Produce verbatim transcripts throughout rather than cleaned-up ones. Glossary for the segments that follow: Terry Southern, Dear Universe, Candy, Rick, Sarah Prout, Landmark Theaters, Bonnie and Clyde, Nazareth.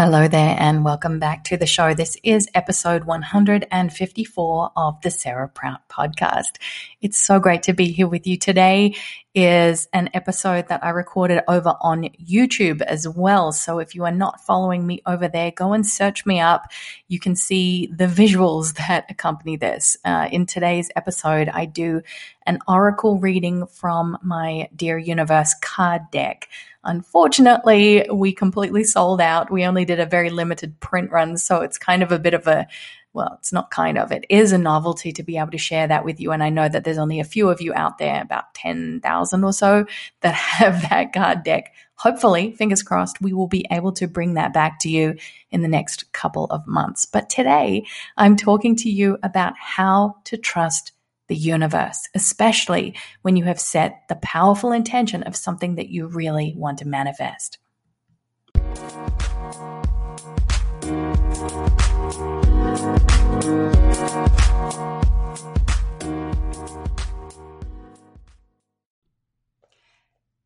Hello there and welcome back to the show. This is episode one hundred fifty-four of the Sarah Prout podcast. It's so great to be here with you. Today is an episode that I recorded over on YouTube as well. So if you are not following me over there, go and search me up. You can see the visuals that accompany this. Uh, in today's episode, I do an oracle reading from my Dear Universe card deck. Unfortunately, we completely sold out. We only did a very limited print run, so it's kind of a bit of a, well, it's not kind of, it is a novelty to be able to share that with you. And I know that there's only a few of you out there, about ten thousand or so, that have that card deck. Hopefully, fingers crossed, we will be able to bring that back to you in the next couple of months. But today, I'm talking to you about how to trust the universe, especially when you have set the powerful intention of something that you really want to manifest.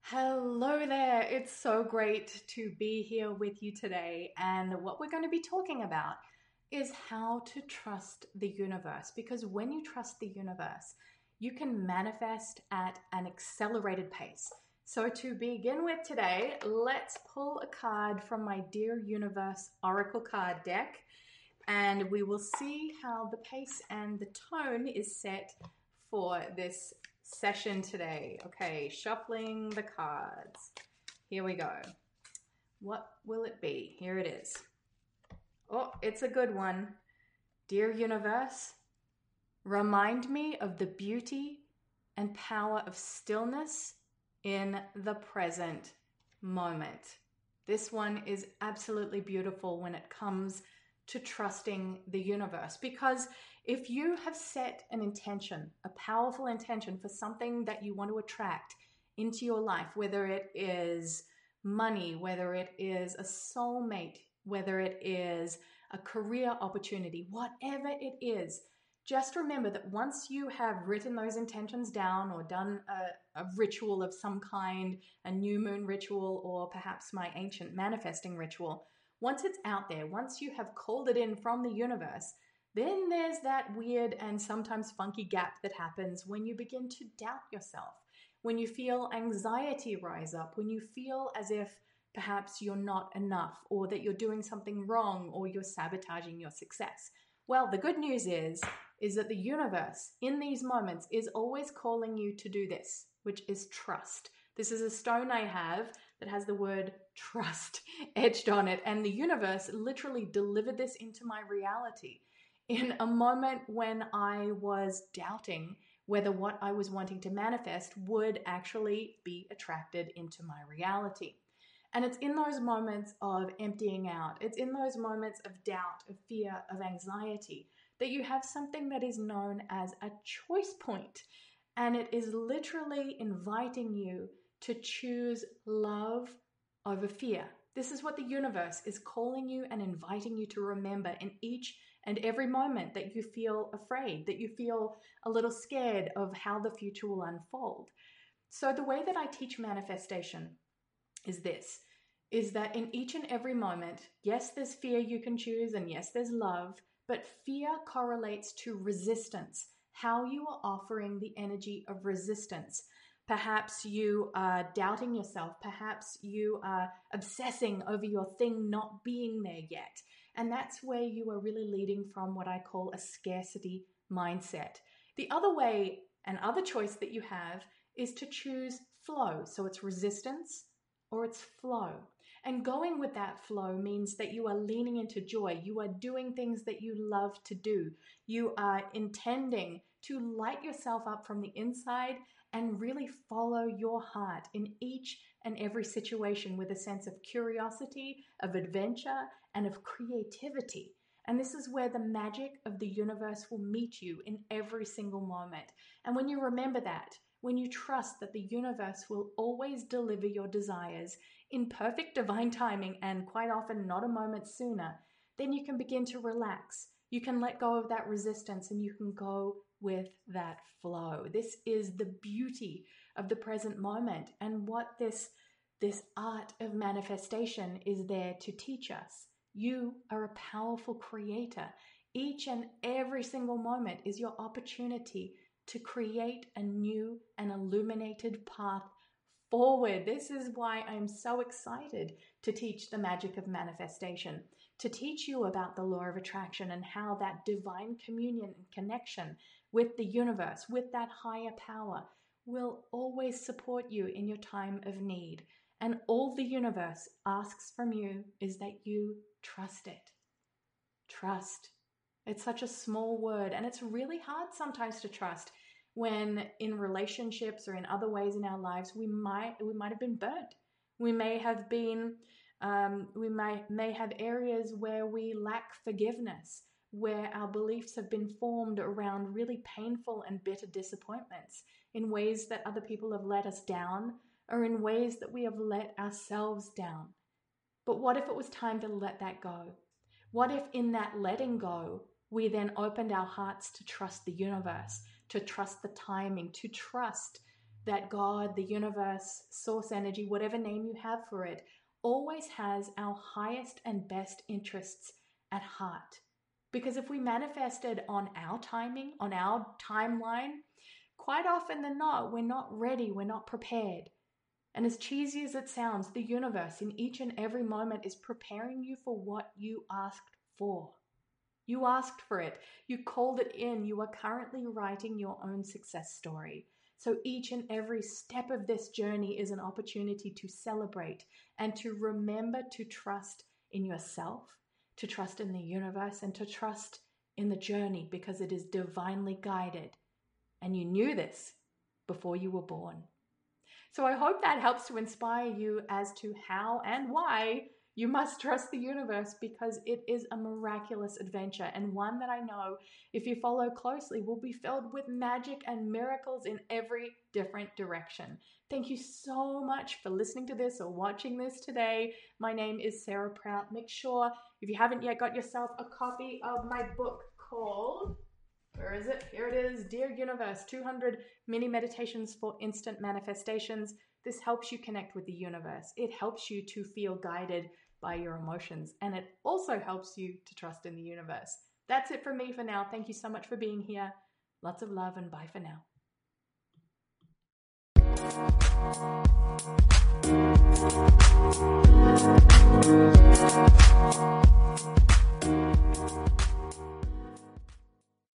Hello there. It's so great to be here with you today. And what we're going to be talking about is how to trust the universe, because when you trust the universe, you can manifest at an accelerated pace. So to begin with today, let's pull a card from my Dear Universe Oracle card deck, and we will see how the pace and the tone is set for this session today. Okay, shuffling the cards. Here we go. What will it be? Here it is. Oh, it's a good one. Dear Universe, remind me of the beauty and power of stillness in the present moment. This one is absolutely beautiful when it comes to trusting the universe, because if you have set an intention, a powerful intention for something that you want to attract into your life, whether it is money, whether it is a soulmate, whether it is a career opportunity, whatever it is, just remember that once you have written those intentions down or done a, a ritual of some kind, a new moon ritual, or perhaps my ancient manifesting ritual, once it's out there, once you have called it in from the universe, then there's that weird and sometimes funky gap that happens when you begin to doubt yourself, when you feel anxiety rise up, when you feel as if perhaps you're not enough, or that you're doing something wrong, or you're sabotaging your success. Well, the good news is, is that the universe in these moments is always calling you to do this, which is trust. This is a stone I have that has the word trust etched on it. And the universe literally delivered this into my reality in a moment when I was doubting whether what I was wanting to manifest would actually be attracted into my reality. And it's in those moments of emptying out, it's in those moments of doubt, of fear, of anxiety, that you have something that is known as a choice point. And it is literally inviting you to choose love over fear. This is what the universe is calling you and inviting you to remember in each and every moment that you feel afraid, that you feel a little scared of how the future will unfold. So the way that I teach manifestation is this, is that in each and every moment, yes, there's fear you can choose, and yes, there's love, but fear correlates to resistance, how you are offering the energy of resistance. Perhaps you are doubting yourself, perhaps you are obsessing over your thing not being there yet, and that's where you are really leading from what I call a scarcity mindset. The other way, and other choice that you have, is to choose flow, so it's resistance, or it's flow. And going with that flow means that you are leaning into joy. You are doing things that you love to do. You are intending to light yourself up from the inside and really follow your heart in each and every situation with a sense of curiosity, of adventure, and of creativity. And this is where the magic of the universe will meet you in every single moment. And when you remember that, when you trust that the universe will always deliver your desires in perfect divine timing and quite often not a moment sooner, then you can begin to relax. You can let go of that resistance and you can go with that flow. This is the beauty of the present moment and what this, this art of manifestation is there to teach us. You are a powerful creator. Each and every single moment is your opportunity to create a new and illuminated path forward. This is why I'm so excited to teach the magic of manifestation, to teach you about the law of attraction and how that divine communion and connection with the universe, with that higher power, will always support you in your time of need. And all the universe asks from you is that you trust it. Trust. It's such a small word, and it's really hard sometimes to trust when in relationships or in other ways in our lives we might we might have been burnt. We may have been um, we may may have areas where we lack forgiveness, where our beliefs have been formed around really painful and bitter disappointments in ways that other people have let us down or in ways that we have let ourselves down. But what if it was time to let that go? What if in that letting go, we then opened our hearts to trust the universe, to trust the timing, to trust that God, the universe, source energy, whatever name you have for it, always has our highest and best interests at heart. Because if we manifested on our timing, on our timeline, quite often than not, we're not ready, we're not prepared. And as cheesy as it sounds, the universe in each and every moment is preparing you for what you asked for. You asked for it. You called it in. You are currently writing your own success story. So each and every step of this journey is an opportunity to celebrate and to remember to trust in yourself, to trust in the universe, and to trust in the journey because it is divinely guided. And you knew this before you were born. So I hope that helps to inspire you as to how and why you must trust the universe, because it is a miraculous adventure and one that I know, if you follow closely, will be filled with magic and miracles in every different direction. Thank you so much for listening to this or watching this today. My name is Sarah Prout. Make sure, if you haven't yet got yourself a copy of my book called... Where is it? Here it is. Dear Universe, two hundred Mini Meditations for Instant Manifestations. This helps you connect with the universe. It helps you to feel guided by your emotions. And it also helps you to trust in the universe. That's it from me for now. Thank you so much for being here. Lots of love and bye for now.